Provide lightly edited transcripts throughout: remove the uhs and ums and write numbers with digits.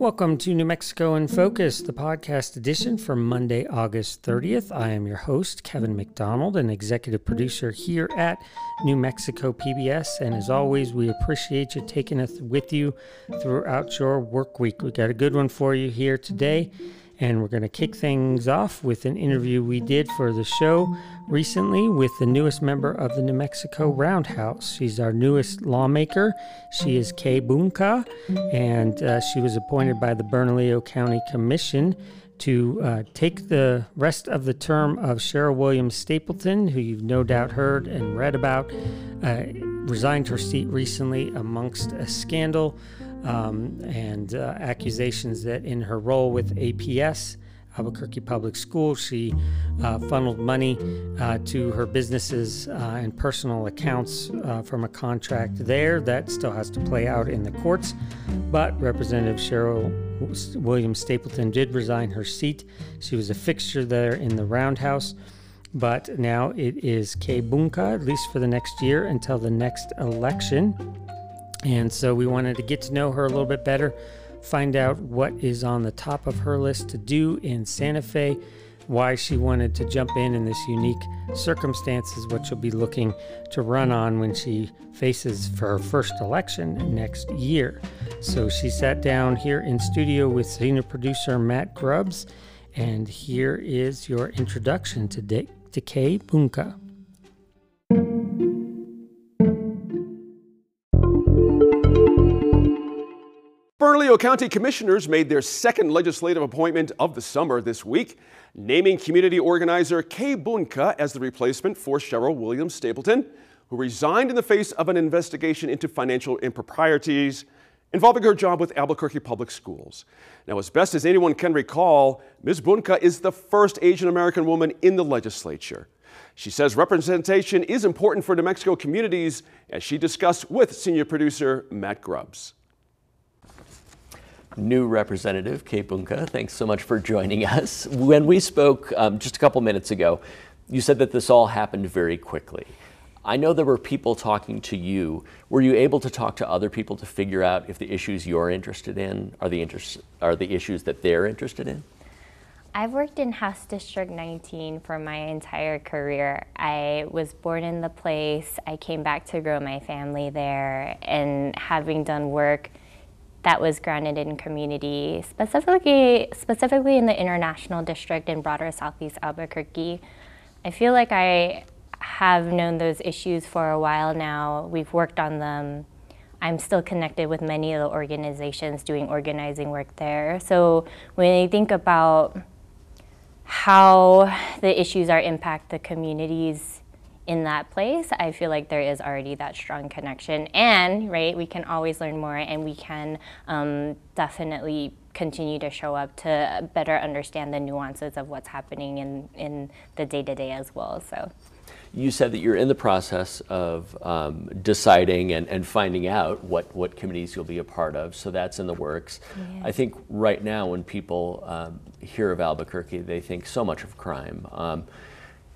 Welcome to New Mexico in Focus, the podcast edition for Monday, August 30th. I am your host, Kevin McDonald, an executive producer here at New Mexico PBS. And as always, we appreciate you taking us with you throughout your work week. We got a good one for you here today. And we're going to kick things off with an interview we did for the show recently with the newest member of the New Mexico Roundhouse. She's our newest lawmaker. She is Kay Bounkeua, and she was appointed by the Bernalillo County Commission to take the rest of the term of Cheryl Williams Stapleton, who you've no doubt heard and read about, resigned her seat recently amongst a scandal and accusations that in her role with APS, Albuquerque Public School, she funneled money to her businesses and personal accounts from a contract there. That still has to play out in the courts, but Representative Cheryl Williams Stapleton did resign her seat. She was a fixture there in the roundhouse, but now it is Kay Bounkeua, at least for the next year, until the next election. And so we wanted to get to know her a little bit better, find out what is on the top of her list to do in Santa Fe, why she wanted to jump in this unique circumstances, what she'll be looking to run on when she faces for her first election next year. So she sat down here in studio with senior producer Matt Grubbs, and here is your introduction to Kay Bounkeua. Bernalillo County Commissioners made their second legislative appointment of the summer this week, naming community organizer Kay Bounkeua as the replacement for Cheryl Williams Stapleton, who resigned in the face of an investigation into financial improprieties involving her job with Albuquerque Public Schools. Now, as best as anyone can recall, Ms. Bounkeua is the first Asian-American woman in the legislature. She says representation is important for New Mexico communities, as she discussed with senior producer Matt Grubbs. New Representative Kay Bounkeua, thanks so much for joining us. When we spoke just a couple minutes ago, you said that this all happened very quickly. I know there were people talking to you. Were you able to talk to other people to figure out if the issues you're interested in are the issues that they're interested in? I've worked in House District 19 for my entire career. I was born in the place. I came back to grow my family there, and having done work that was grounded in community, specifically in the International District and broader Southeast Albuquerque, I feel like I have known those issues for a while now. We've worked on them. I'm still connected with many of the organizations doing organizing work there. So when I think about how the issues are impact the communities in that place, I feel like there is already that strong connection, and right, we can always learn more, and we can definitely continue to show up to better understand the nuances of what's happening in the day-to-day as well. So you said that you're in the process of deciding and finding out what committees you'll be a part of, so that's in the works. Yeah. I think right now when people hear of Albuquerque, they think so much of crime.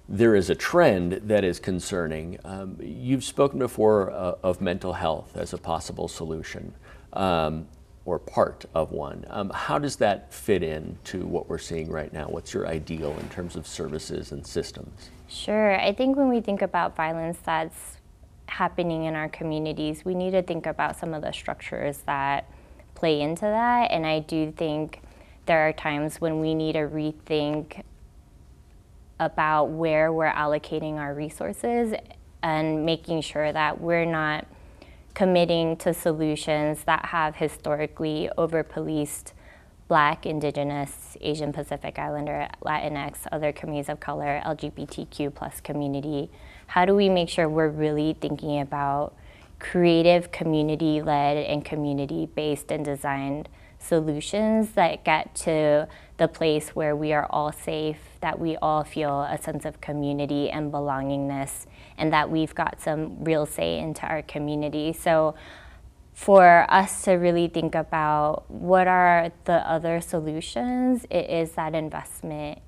There is a trend that is concerning. You've spoken before of mental health as a possible solution or part of one. How does that fit in to what we're seeing right now? What's your ideal in terms of services and systems? Sure. I think when we think about violence that's happening in our communities, we need to think about some of the structures that play into that. And I do think there are times when we need to rethink about where we're allocating our resources and making sure that we're not committing to solutions that have historically over-policed Black, Indigenous, Asian Pacific Islander, Latinx, other communities of color, LGBTQ+ community. How do we make sure we're really thinking about creative, community-led and community-based and designed solutions that get to the place where we are all safe, that we all feel a sense of community and belongingness, and that we've got some real say into our community. So for us to really think about what are the other solutions, it is that investment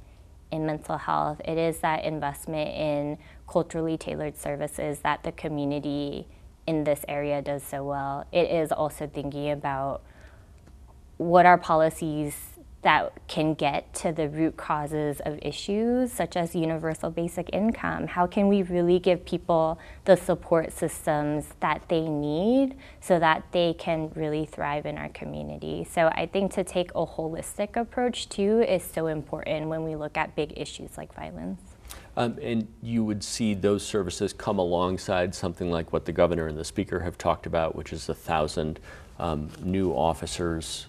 in mental health. It is that investment in culturally tailored services that the community in this area does so well. It is also thinking about what are policies that can get to the root causes of issues, such as universal basic income? How can we really give people the support systems that they need so that they can really thrive in our community? So I think to take a holistic approach too is so important when we look at big issues like violence. And you would see those services come alongside something like what the governor and the speaker have talked about, which is 1,000 new officers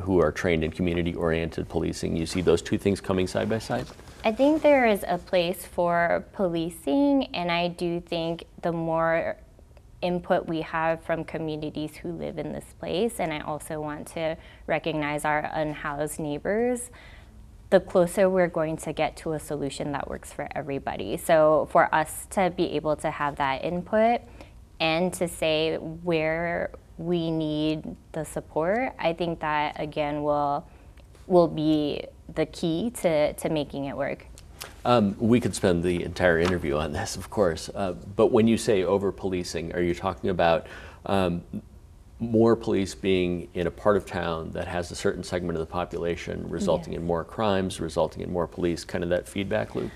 who are trained in community-oriented policing. You see those two things coming side by side? I think there is a place for policing, and I do think the more input we have from communities who live in this place, and I also want to recognize our unhoused neighbors, the closer we're going to get to a solution that works for everybody. So for us to be able to have that input and to say where we need the support, I think that again will be the key to making it work. We could spend the entire interview on this, of course, but when you say over-policing, are you talking about more police being in a part of town that has a certain segment of the population, resulting in more crimes, resulting in more police, kind of that feedback loop?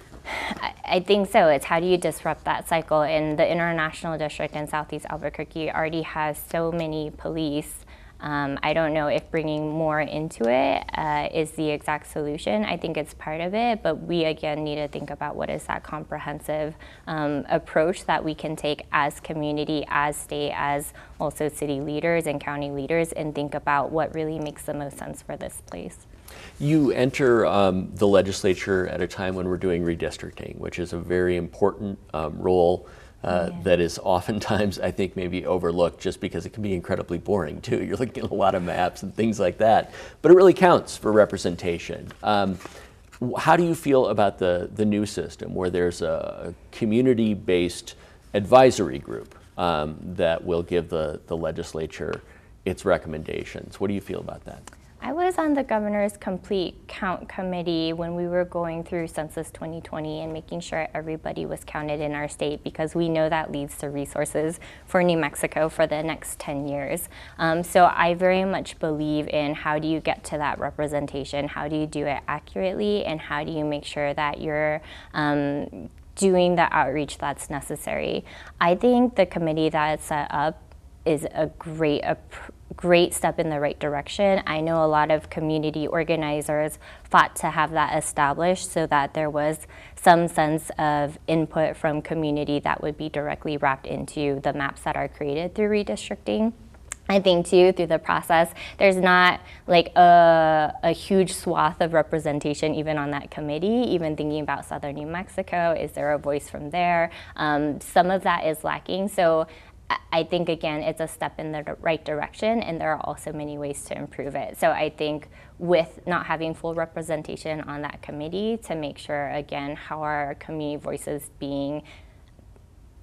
I think so. It's how do you disrupt that cycle? And the International District in Southeast Albuquerque already has so many police. I don't know if bringing more into it is the exact solution. I think it's part of it, but we again need to think about what is that comprehensive approach that we can take as community, as state, as also city leaders and county leaders, and think about what really makes the most sense for this place. You enter the legislature at a time when we're doing redistricting, which is a very important role that is oftentimes, I think, maybe overlooked just because it can be incredibly boring, too. You're looking at a lot of maps and things like that, but it really counts for representation. How do you feel about the new system where there's a community-based advisory group that will give the legislature its recommendations? What do you feel about that? I was on the governor's complete count committee when we were going through Census 2020 and making sure everybody was counted in our state, because we know that leads to resources for New Mexico for the next 10 years. So I very much believe in how do you get to that representation, how do you do it accurately, and how do you make sure that you're doing the outreach that's necessary. I think the committee that is set up is a great step in the right direction. I know a lot of community organizers fought to have that established so that there was some sense of input from community that would be directly wrapped into the maps that are created through redistricting. I think too, through the process, there's not like a huge swath of representation even on that committee, even thinking about Southern New Mexico, is there a voice from there? Some of that is lacking. So I think, again, it's a step in the right direction, and there are also many ways to improve it. So I think with not having full representation on that committee, to make sure, again, how are community voices being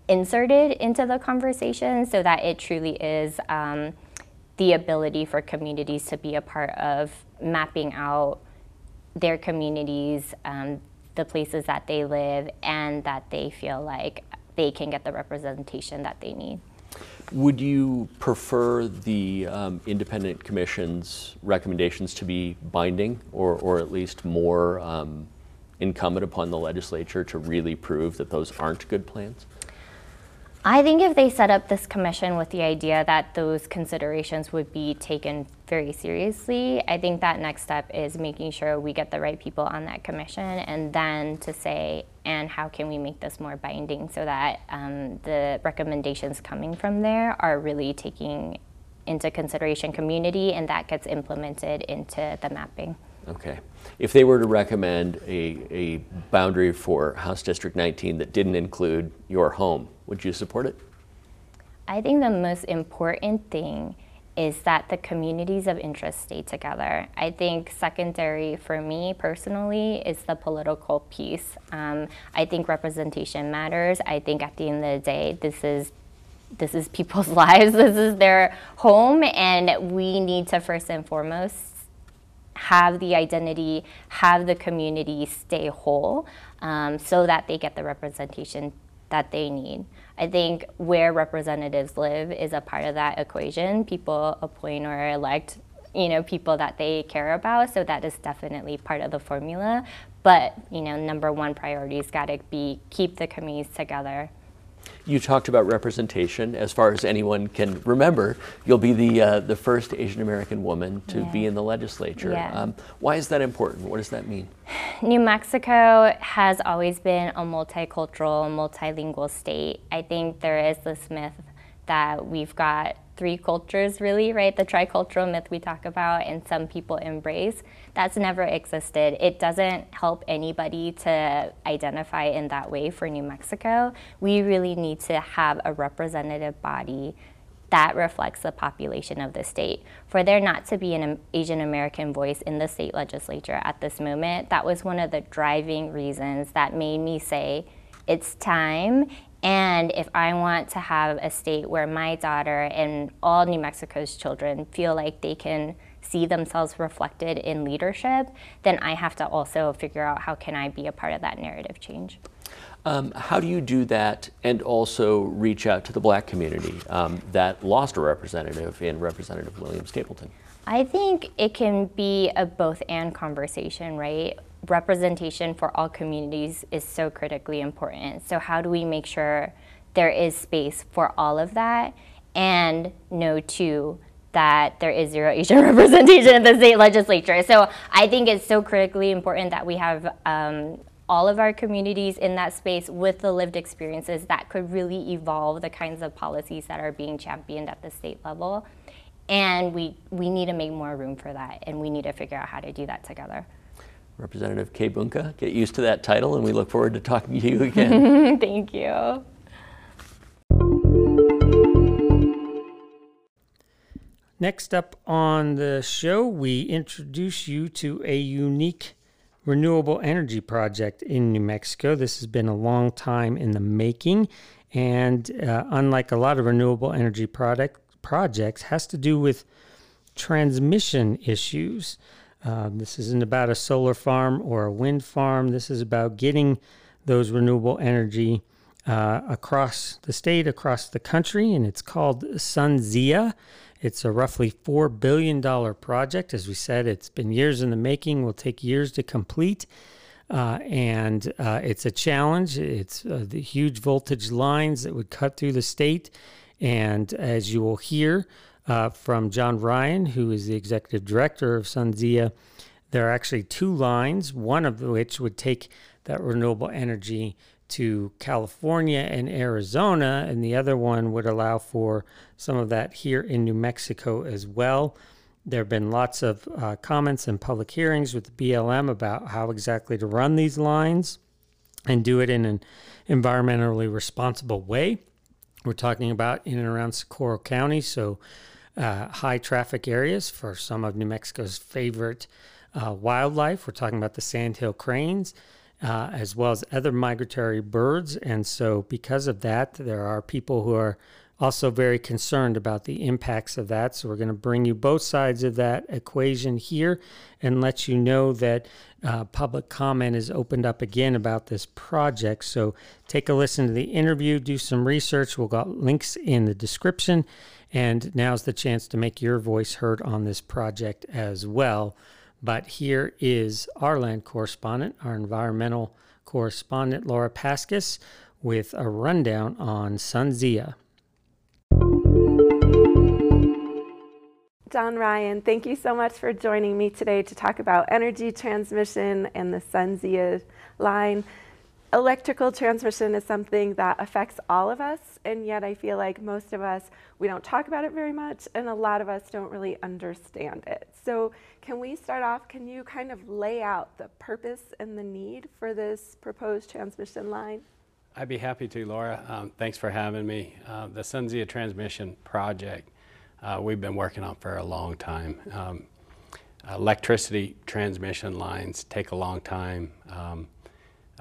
inserted into the conversation so that it truly is the ability for communities to be a part of mapping out their communities, the places that they live, and that they feel like they can get the representation that they need. Would you prefer the independent commission's recommendations to be binding, or at least more incumbent upon the legislature to really prove that those aren't good plans? I think if they set up this commission with the idea that those considerations would be taken very seriously, I think that next step is making sure we get the right people on that commission, and then to say, and how can we make this more binding so that the recommendations coming from there are really taking into consideration community, and that gets implemented into the mapping. Okay. If they were to recommend a boundary for House District 19 that didn't include your home, would you support it? I think the most important thing is that the communities of interest stay together. I think secondary for me personally is the political piece. I think representation matters. I think at the end of the day, this is people's lives, this is their home, and we need to first and foremost have the identity, have the community stay whole so that they get the representation that they need. I think where representatives live is a part of that equation. People appoint or elect people that they care about. So that is definitely part of the formula. But, #1 priority has got to be keep the communities together. You talked about representation. As far as anyone can remember, you'll be the first Asian American woman to be in the legislature. Why is that important? What does that mean? New Mexico has always been a multicultural, multilingual state. I think there is this myth that we've got three cultures, really, right? The tricultural myth we talk about and some people embrace. That's never existed. It doesn't help anybody to identify in that way for New Mexico. We really need to have a representative body that reflects the population of the state. For there not to be an Asian American voice in the state legislature at this moment, that was one of the driving reasons that made me say, it's time. And if I want to have a state where my daughter and all New Mexico's children feel like they can see themselves reflected in leadership, then I have to also figure out how can I be a part of that narrative change. How do you do that and also reach out to the Black community that lost a representative in Representative Williams Stapleton? I think it can be a both and conversation, right? Representation for all communities is so critically important. So how do we make sure there is space for all of that? And know too that there is zero Asian representation in the state legislature. So I think it's so critically important that we have all of our communities in that space with the lived experiences that could really evolve the kinds of policies that are being championed at the state level. And we need to make more room for that, and we need to figure out how to do that together. Representative Kay Bounkeua, get used to that title, and we look forward to talking to you again. Thank you. Next up on the show, we introduce you to a unique renewable energy project in New Mexico. This has been a long time in the making, and unlike a lot of renewable energy projects, has to do with transmission issues. This isn't about a solar farm or a wind farm. This is about getting those renewable energy across the state, across the country, and it's called SunZia. It's a roughly $4 billion project. As we said, it's been years in the making, will take years to complete, and it's a challenge. It's the huge voltage lines that would cut through the state, and as you will hear, from John Ryan, who is the executive director of SunZia, there are actually two lines, one of which would take that renewable energy to California and Arizona, and the other one would allow for some of that here in New Mexico as well. There have been lots of comments and public hearings with the BLM about how exactly to run these lines and do it in an environmentally responsible way. We're talking about in and around Socorro County, so high traffic areas for some of New Mexico's favorite wildlife. We're talking about the sandhill cranes as well as other migratory birds. And so because of that, there are people who are also very concerned about the impacts of that. So we're going to bring you both sides of that equation here and let you know that public comment is opened up again about this project. So take a listen to the interview, do some research. We'll got links in the description. And now's the chance to make your voice heard on this project as well. But here is our land correspondent, our environmental correspondent, Laura Paskus, with a rundown on SunZia. John Ryan, thank you so much for joining me today to talk about energy transmission and the SunZia line. Electrical transmission is something that affects all of us, and yet I feel like most of us, we don't talk about it very much, and a lot of us don't really understand it. So can we start off, can you kind of lay out the purpose and the need for this proposed transmission line? I'd be happy to, Laura. Thanks for having me. The SunZia transmission project we've been working on for a long time. Electricity transmission lines take a long time.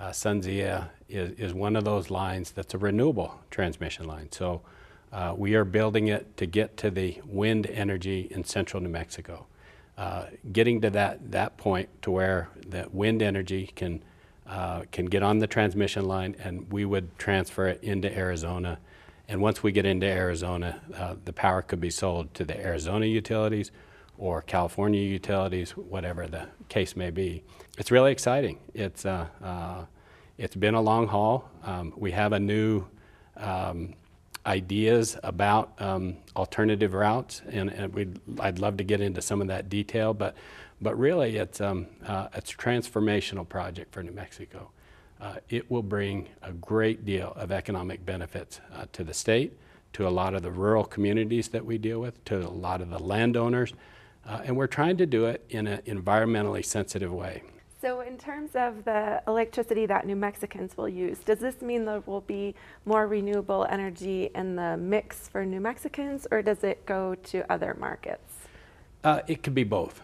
SunZia is one of those lines that's a renewable transmission line. So we are building it to get to the wind energy in central New Mexico. Getting to that point to where that wind energy can get on the transmission line, and we would transfer it into Arizona. And once we get into Arizona, the power could be sold to the Arizona utilities or California utilities, whatever the case may be. It's really exciting. It's been a long haul. We have a new ideas about alternative routes, and I'd love to get into some of that detail, but really it's a transformational project for New Mexico. It will bring a great deal of economic benefits to the state, to a lot of the rural communities that we deal with, to a lot of the landowners, and we're trying to do it in an environmentally sensitive way. So in terms of the electricity that New Mexicans will use, does this mean there will be more renewable energy in the mix for New Mexicans, or does it go to other markets? It could be both.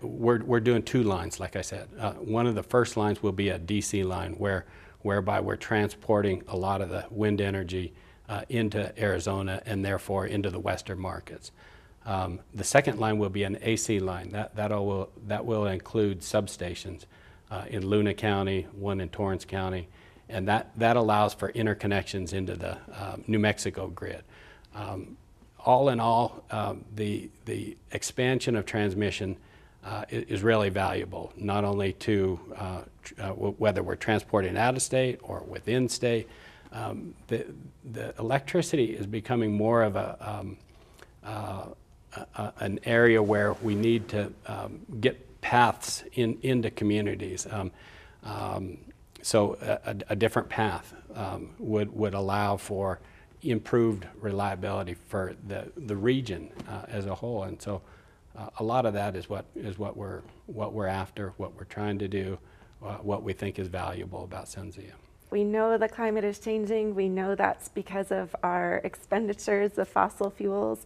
We're doing two lines, like I said. One of the first lines will be a DC line, whereby we're transporting a lot of the wind energy into Arizona and therefore into the western markets. The second line will be an AC line. That will include substations in Luna County, one in Torrance County, and that allows for interconnections into the New Mexico grid. All in all, the expansion of transmission is really valuable, not only to whether we're transporting out of state or within state. The electricity is becoming more of an area where we need to get paths into communities. So a different path would allow for improved reliability for the region as a whole. And so a lot of that is what we're after, what we're trying to do, what we think is valuable about SunZia. We know the climate is changing. We know that's because of our expenditures of fossil fuels,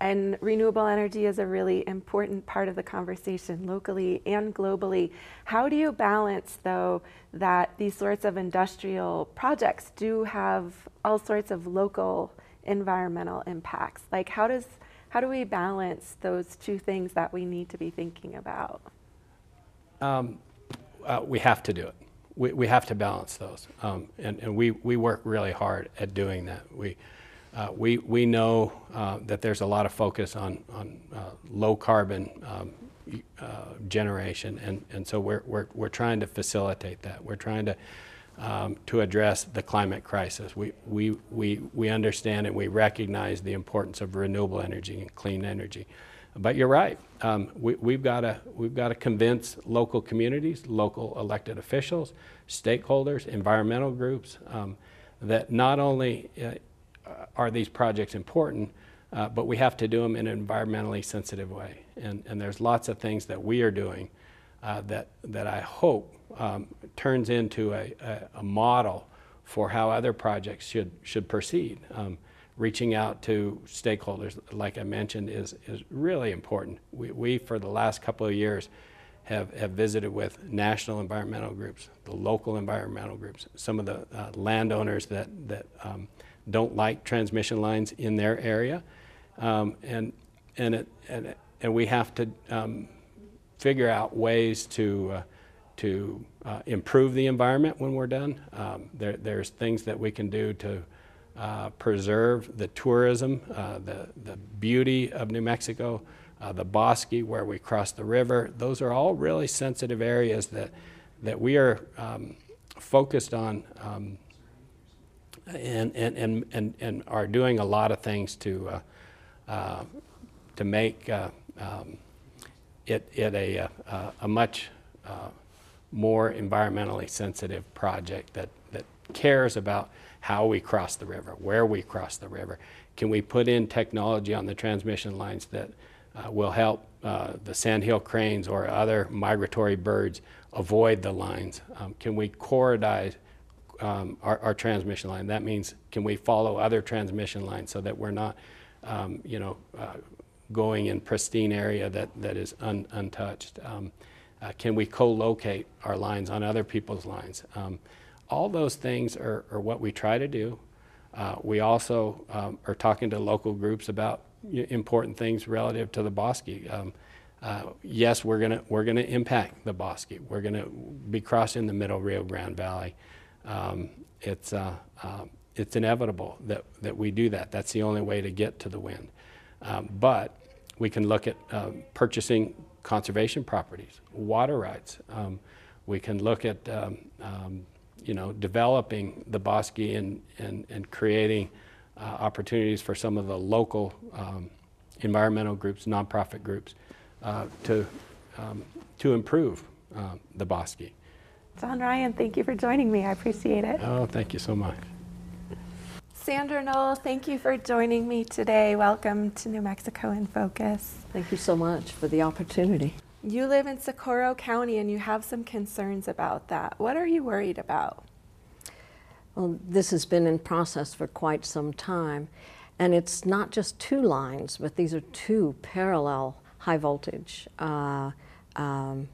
and renewable energy is a really important part of the conversation locally and globally. How do you balance, though, that these sorts of industrial projects do have all sorts of local environmental impacts? Like, how do we balance those two things that we need to be thinking about? We have to do it. We have to balance those, and we work really hard at doing that. We know that there's a lot of focus on low carbon generation, and so we're trying to facilitate that. We're trying to address the climate crisis. We understand and we recognize the importance of renewable energy and clean energy. But you're right. We've got to convince local communities, local elected officials, stakeholders, environmental groups that not only are these projects important, but we have to do them in an environmentally sensitive way. And there's lots of things that we are doing that I hope turns into a model for how other projects should proceed. Reaching out to stakeholders, like I mentioned, is really important. We for the last couple of years, have visited with national environmental groups, the local environmental groups, some of the landowners that don't like transmission lines in their area, and we have to figure out ways to improve the environment when we're done. There's things that we can do to preserve the tourism, the beauty of New Mexico, the Bosque where we cross the river. Those are all really sensitive areas that we are focused on and are doing a lot of things to make it a much more environmentally sensitive project that cares about how we cross the river, where we cross the river. Can we put in technology on the transmission lines that will help the sandhill cranes or other migratory birds avoid the lines? Can we corridorize our transmission line? That means, can we follow other transmission lines so that we're not going in pristine area that is untouched? Can we co-locate our lines on other people's lines? All those things are what we try to do. We also are talking to local groups about important things relative to the Bosque. Yes, we're gonna impact the Bosque. We're gonna be crossing the Middle Rio Grande Valley. It's inevitable that we do that. That's the only way to get to the wind. But We can look at purchasing conservation properties, water rights. We can look at developing the bosque and creating opportunities for some of the local environmental groups, nonprofit groups, to improve the bosque. Don Ryan, thank you for joining me. I appreciate it. Oh, thank you so much. Sandra Knoll, thank you for joining me today. Welcome to New Mexico in Focus. Thank you so much for the opportunity. You live in Socorro County and you have some concerns about that. What are you worried about? Well, this has been in process for quite some time, and it's not just two lines, but these are two parallel high voltage line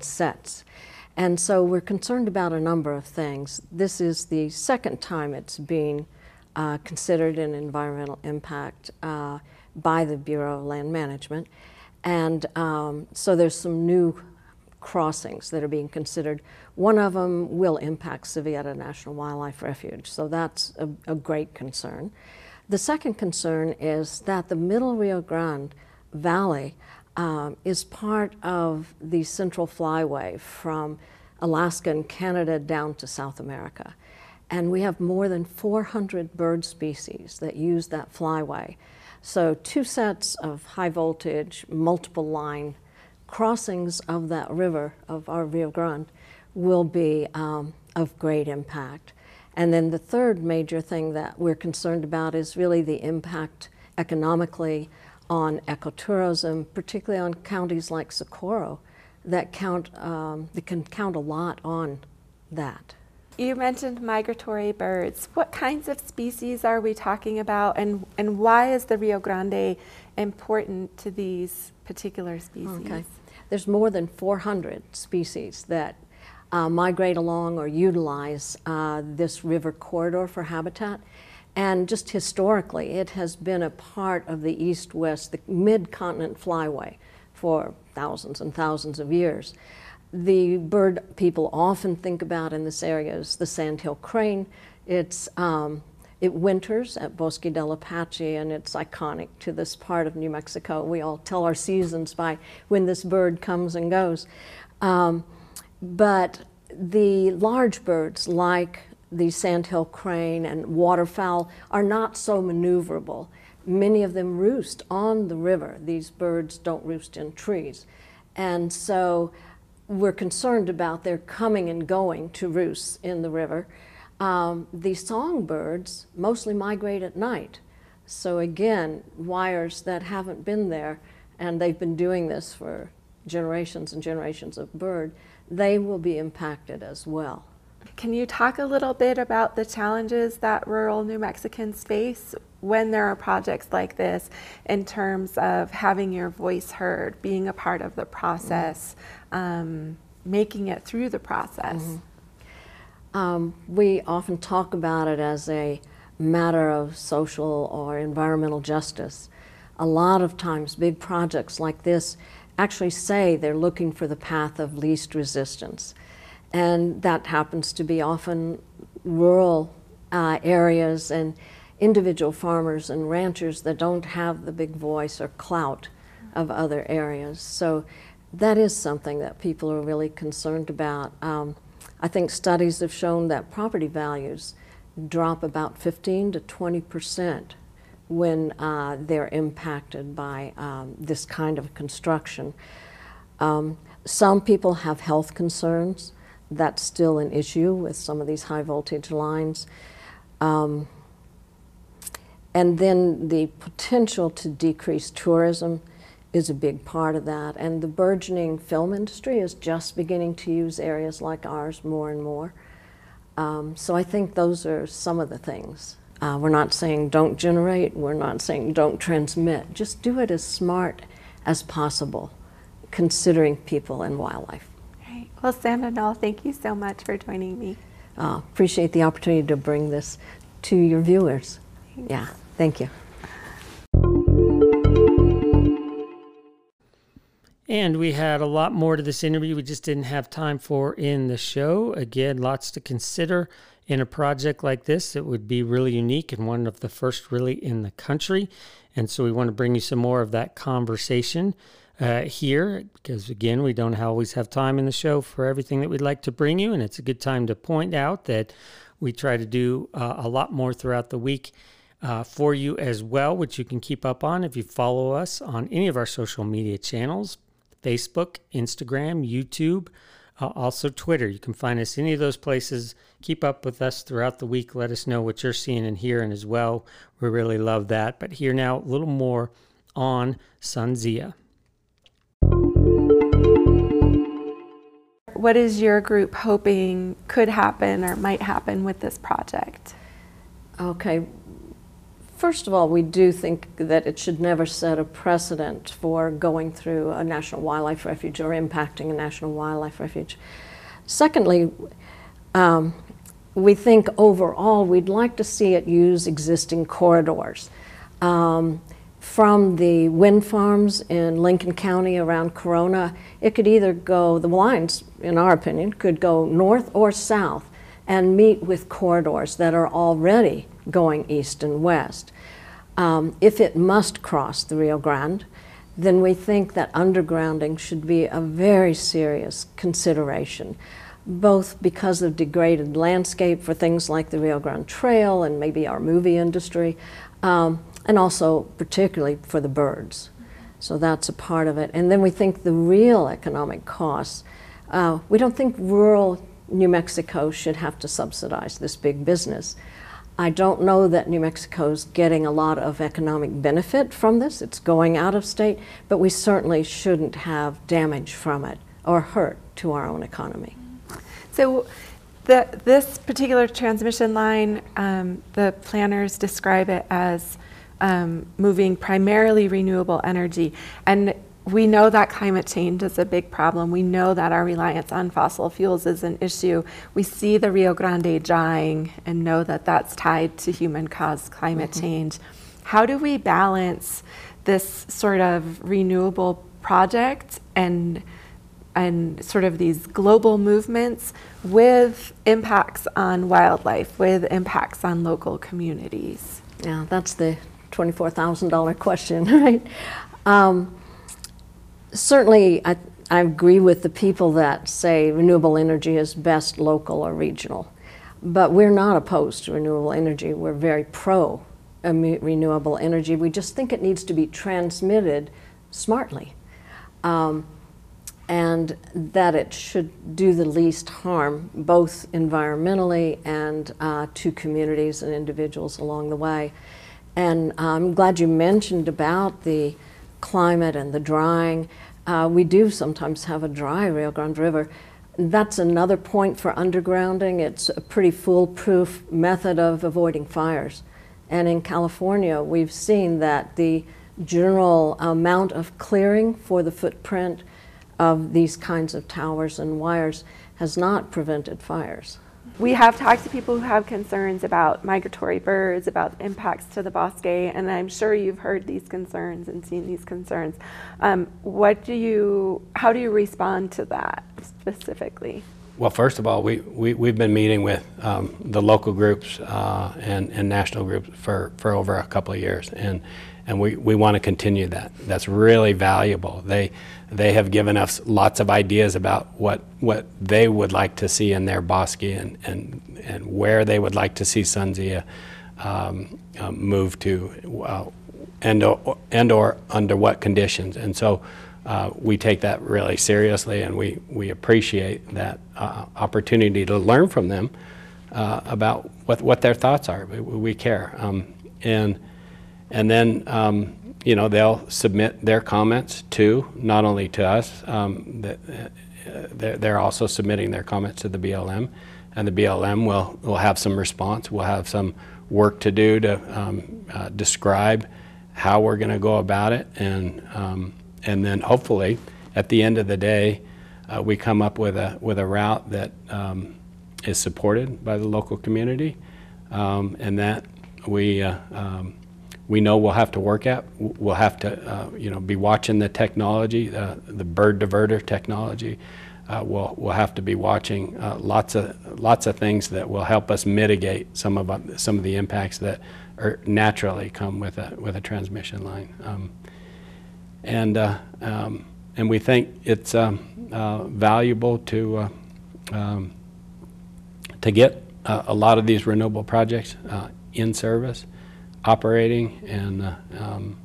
sets. And so we're concerned about a number of things. This is the second time it's being considered an environmental impact by the Bureau of Land Management. And so there's some new crossings that are being considered. One of them will impact Sevilleta National Wildlife Refuge, so that's a great concern. The second concern is that the Middle Rio Grande Valley is part of the Central Flyway from Alaska and Canada down to South America. And we have more than 400 bird species that use that flyway. So two sets of high voltage, multiple line crossings of that river, of our Rio Grande, will be of great impact. And then the third major thing that we're concerned about is really the impact economically on ecotourism, particularly on counties like Socorro that can count a lot on that. You mentioned migratory birds. What kinds of species are we talking about, and why is the Rio Grande important to these particular species? Okay. There's more than 400 species that migrate along or utilize this river corridor for habitat. And just historically, it has been a part of the east-west, the mid-continent flyway for thousands and thousands of years. The bird people often think about in this area is the sandhill crane. It winters at Bosque del Apache, and it's iconic to this part of New Mexico. We all tell our seasons by when this bird comes and goes. But the large birds like the sandhill crane and waterfowl are not so maneuverable. Many of them roost on the river. These birds don't roost in trees. And so we're concerned about their coming and going to roost in the river. The songbirds mostly migrate at night. So again, wires that haven't been there, and they've been doing this for generations and generations of bird, they will be impacted as well. Can you talk a little bit about the challenges that rural New Mexicans face when there are projects like this in terms of having your voice heard, being a part of the process, making it through the process? Mm-hmm. We often talk about it as a matter of social or environmental justice. A lot of times big projects like this actually say they're looking for the path of least resistance. And that happens to be often rural areas and individual farmers and ranchers that don't have the big voice or clout of other areas. So that is something that people are really concerned about. I think studies have shown that property values drop about 15% to 20% when they're impacted by this kind of construction. Some people have health concerns. That's still an issue with some of these high voltage lines. And then the potential to decrease tourism is a big part of that. And the burgeoning film industry is just beginning to use areas like ours more and more. So I think those are some of the things. We're not saying don't generate, we're not saying don't transmit. Just do it as smart as possible, considering people and wildlife. Well, Sandra Knoll, thank you so much for joining me. Appreciate the opportunity to bring this to your viewers. Thanks. Yeah, thank you. And we had a lot more to this interview we just didn't have time for in the show. Again, lots to consider in a project like this. It would be really unique and one of the first really in the country. And so we want to bring you some more of that conversation here, because again, we don't always have time in the show for everything that we'd like to bring you. And it's a good time to point out that we try to do a lot more throughout the week for you as well, which you can keep up on if you follow us on any of our social media channels, Facebook, Instagram, YouTube, also Twitter. You can find us any of those places. Keep up with us throughout the week. Let us know what you're seeing and hearing as well. We really love that. But here now, a little more on SunZia. What is your group hoping could happen or might happen with this project? Okay. First of all, we do think that it should never set a precedent for going through a national wildlife refuge or impacting a national wildlife refuge. Secondly, we think overall we'd like to see it use existing corridors from the wind farms in Lincoln County around Corona. It could either go, the lines, in our opinion, could go north or south and meet with corridors that are already going east and west. If it must cross the Rio Grande, then we think that undergrounding should be a very serious consideration, both because of degraded landscape for things like the Rio Grande Trail and maybe our movie industry, and also particularly for the birds. So that's a part of it. And then we think the real economic costs, we don't think rural New Mexico should have to subsidize this big business. I don't know that New Mexico's getting a lot of economic benefit from this. It's going out of state, but we certainly shouldn't have damage from it or hurt to our own economy. So this particular transmission line, the planners describe it as moving primarily renewable energy. And we know that climate change is a big problem. We know that our reliance on fossil fuels is an issue. We see the Rio Grande drying and know that that's tied to human-caused climate change. How do we balance this sort of renewable project and sort of these global movements with impacts on wildlife, with impacts on local communities? Yeah, that's the $24,000 question, right? Certainly, I agree with the people that say renewable energy is best local or regional, but we're not opposed to renewable energy. We're very pro renewable energy. We just think it needs to be transmitted smartly, and that it should do the least harm, both environmentally and to communities and individuals along the way. And I'm glad you mentioned about the climate and the drying. We do sometimes have a dry Rio Grande River. That's another point for undergrounding. It's a pretty foolproof method of avoiding fires. And in California, we've seen that the general amount of clearing for the footprint of these kinds of towers and wires has not prevented fires. We have talked to people who have concerns about migratory birds, about impacts to the bosque, and I'm sure you've heard these concerns and seen these concerns. How do you respond to that specifically? Well, first of all, we've been meeting with the local groups and national groups for over a couple of years, and we want to continue that. That's really valuable. They have given us lots of ideas about what they would like to see in their bosque and where they would like to see SunZia move to and or under what conditions. And so we take that really seriously, and we appreciate that opportunity to learn from them about what their thoughts are. We care. And then, you know, they'll submit their comments to, not only to us, they're also submitting their comments to the BLM, and the BLM will have some response. We'll have some work to do to describe how we're going to go about it, and then hopefully, at the end of the day, we come up with a route that is supported by the local community, and that we know we'll have to work at. We'll have to, you know, be watching the technology, the bird diverter technology, we'll have to be watching lots of things that will help us mitigate some of the impacts that are naturally come with a transmission line. And we think it's valuable to get a lot of these renewable projects in service, operating, and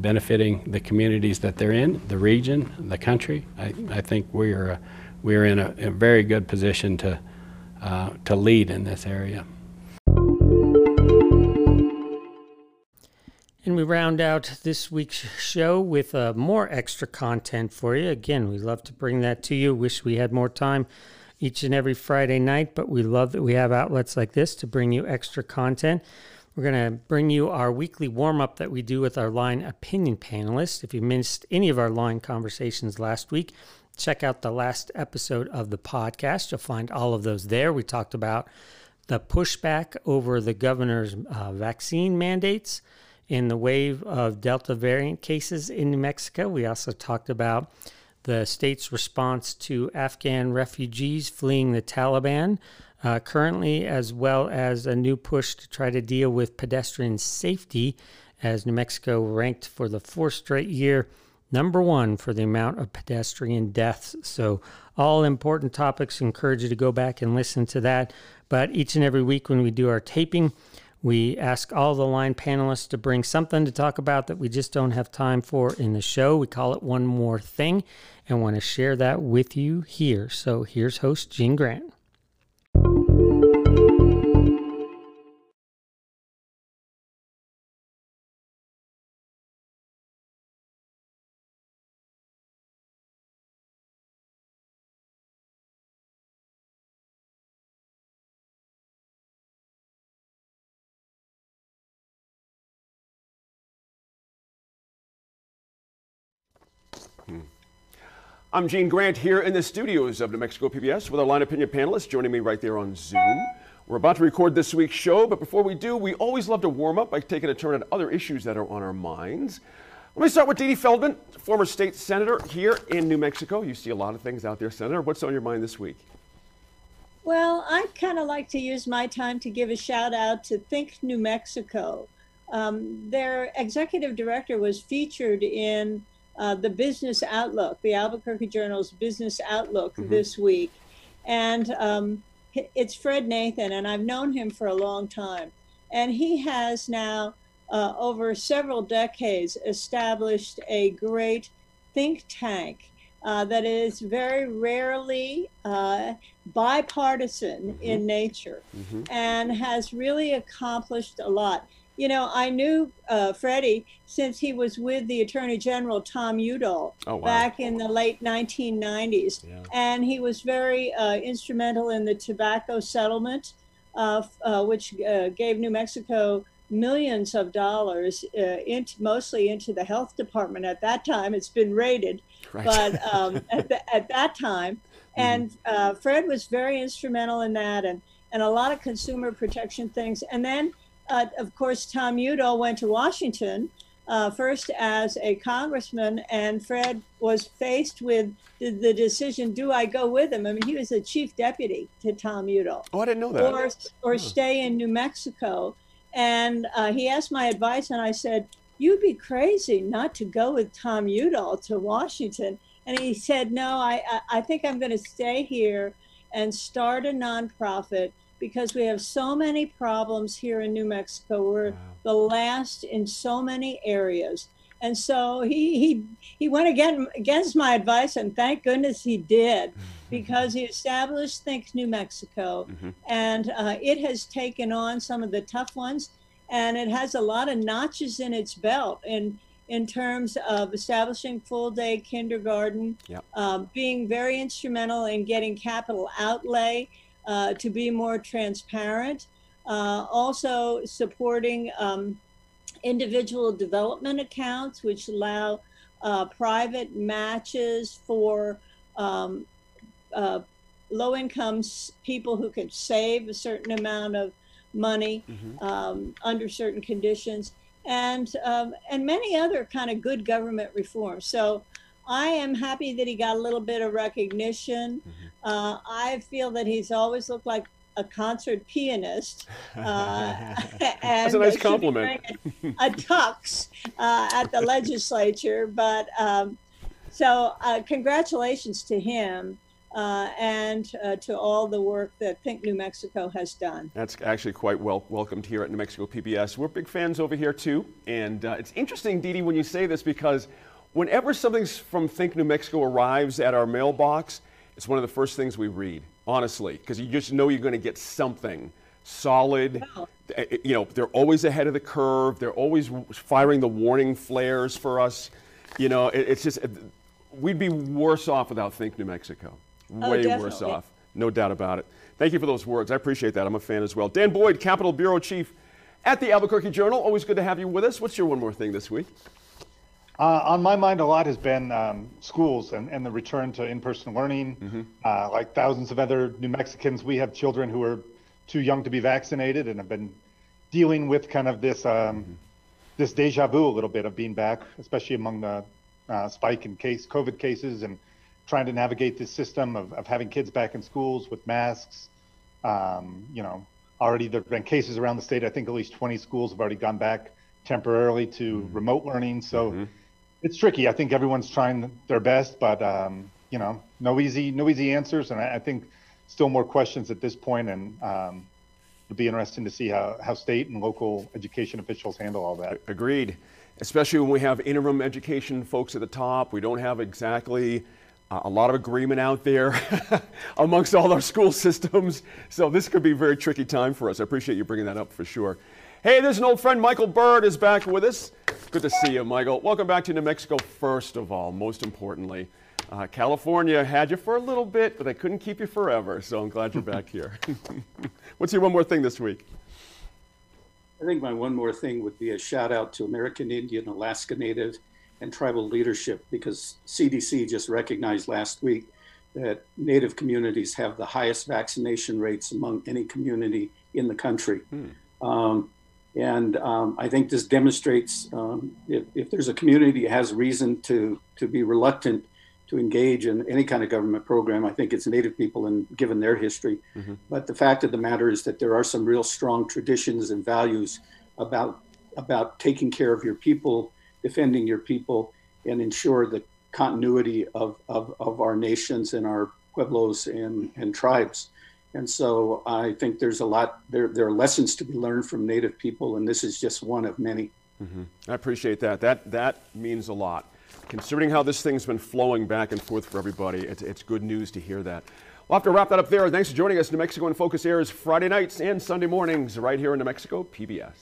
benefiting the communities that they're in, the region, the country. I think we are in a very good position to lead in this area. And we round out this week's show with more extra content for you. Again, we love to bring that to you. Wish we had more time each and every Friday night, but we love that we have outlets like this to bring you extra content. We're going to bring you our weekly warm-up that we do with our line opinion panelists. If you missed any of our line conversations last week, check out the last episode of the podcast. You'll find all of those there. We talked about the pushback over the governor's vaccine mandates in the wave of Delta variant cases in New Mexico. We also talked about the state's response to Afghan refugees fleeing the Taliban currently, as well as a new push to try to deal with pedestrian safety, as New Mexico ranked for the 4th straight year #1 for the amount of pedestrian deaths. So all important topics. Encourage you to go back and listen to that. But each and every week when we do our taping, we ask all the line panelists to bring something to talk about that we just don't have time for in the show. We call it One More Thing, and want to share that with you here. So here's host Gene Grant. I'm Gene Grant here in the studios of New Mexico PBS with our line opinion panelists joining me right there on Zoom. We're about to record this week's show, but before we do, we always love to warm up by taking a turn at other issues that are on our minds. Let me start with Dee Dee Feldman, former state senator here in New Mexico. You see a lot of things out there, Senator. What's on your mind this week? Well, I'd kind of like to use my time to give a shout out to Think New Mexico. Their executive director was featured in the Business Outlook, the Albuquerque Journal's Business Outlook this week. And it's Fred Nathan, and I've known him for a long time. And he has now, over several decades, established a great think tank that is very rarely bipartisan in nature and has really accomplished a lot. You know, I knew Freddie since he was with the Attorney General, Tom Udall, back in the late 1990s. Yeah. And he was very instrumental in the tobacco settlement, which gave New Mexico millions of dollars, mostly into the health department at that time. It's been raided, but at that time. And Fred was very instrumental in that, and a lot of consumer protection things. And then, of course, Tom Udall went to Washington first as a congressman, and Fred was faced with the decision, do I go with him? I mean, he was a chief deputy to Tom Udall. Oh, I didn't know that. Or stay in New Mexico. And he asked my advice, and I said, you'd be crazy not to go with Tom Udall to Washington. And he said, no, I think I'm going to stay here and start a nonprofit, because we have so many problems here in New Mexico. We're the last in so many areas. And so he went against my advice, and thank goodness he did, because he established Think New Mexico. And it has taken on some of the tough ones, and it has a lot of notches in its belt in terms of establishing full-day kindergarten, being very instrumental in getting capital outlay, to be more transparent, also supporting individual development accounts, which allow private matches for low-income people who can save a certain amount of money under certain conditions, and many other kind of good government reforms. So I am happy that he got a little bit of recognition. Mm-hmm. I feel that he's always looked like a concert pianist. That's a nice compliment. A tux at the legislature, but so congratulations to him. And to all the work that Think New Mexico has done. That's actually quite well welcomed here at New Mexico PBS. We're big fans over here too, and it's interesting, Dee Dee, when you say this, because whenever something from Think New Mexico arrives at our mailbox, it's one of the first things we read, honestly, because you just know you're going to get something solid. Wow. You know, they're always ahead of the curve. They're always firing the warning flares for us. You know, it's just, we'd be worse off without Think New Mexico. Way worse off, no doubt about it. Thank you for those words. I appreciate that. I'm a fan as well. Dan Boyd, Capitol Bureau Chief at the Albuquerque Journal. Always good to have you with us. What's your one more thing this week? On my mind a lot has been schools and the return to in-person learning. Mm-hmm. Like thousands of other New Mexicans, we have children who are too young to be vaccinated and have been dealing with kind of this this deja vu a little bit of being back, especially among the spike in COVID cases, and trying to navigate this system of having kids back in schools with masks. You know, already there have been cases around the state. I think at least 20 schools have already gone back temporarily to remote learning. So it's tricky. I think everyone's trying their best, but you know, no easy answers. And I think still more questions at this point. And it'll be interesting to see how state and local education officials handle all that. Agreed. Especially when we have interim education folks at the top. We don't have exactly a lot of agreement out there amongst all our school systems. So this could be a very tricky time for us. I appreciate you bringing that up for sure. Hey, there's an old friend. Michael Byrd is back with us. Good to see you, Michael. Welcome back to New Mexico, first of all, most importantly. California had you for a little bit, but they couldn't keep you forever. So I'm glad you're back here. What's your one more thing this week? I think my one more thing would be a shout out to American Indian, Alaska Native, and tribal leadership, because CDC just recognized last week that Native communities have the highest vaccination rates among any community in the country. I think this demonstrates if there's a community that has reason to be reluctant to engage in any kind of government program, I think it's Native people, and given their history. But the fact of the matter is that there are some real strong traditions and values about taking care of your people, defending your people, and ensure the continuity of our nations and our pueblos and tribes. And so I think there's a lot, there are lessons to be learned from Native people, and this is just one of many. I appreciate that. That means a lot. Considering how this thing's been flowing back and forth for everybody, it's good news to hear that. We'll have to wrap that up there. Thanks for joining us. New Mexico in Focus airs Friday nights and Sunday mornings right here on New Mexico PBS.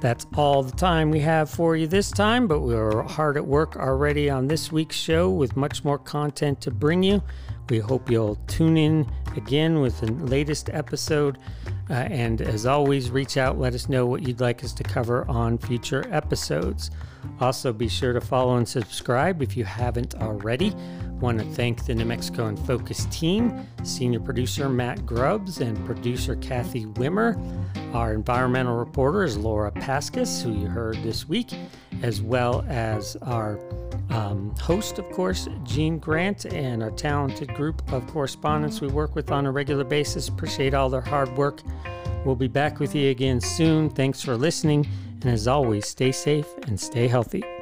That's all the time we have for you this time, but we're hard at work already on this week's show with much more content to bring you. We hope you'll tune in again with the latest episode. And as always, reach out, let us know what you'd like us to cover on future episodes. Also, be sure to follow and subscribe if you haven't already. Want to thank the New Mexico in Focus team, senior producer Matt Grubbs and producer Kathy Wimmer. Our environmental reporter is Laura Paskus, who you heard this week, as well as our host, of course, Gene Grant, and our talented group of correspondents we work with on a regular basis. Appreciate all their hard work. We'll be back with you again soon. Thanks for listening. And as always, stay safe and stay healthy.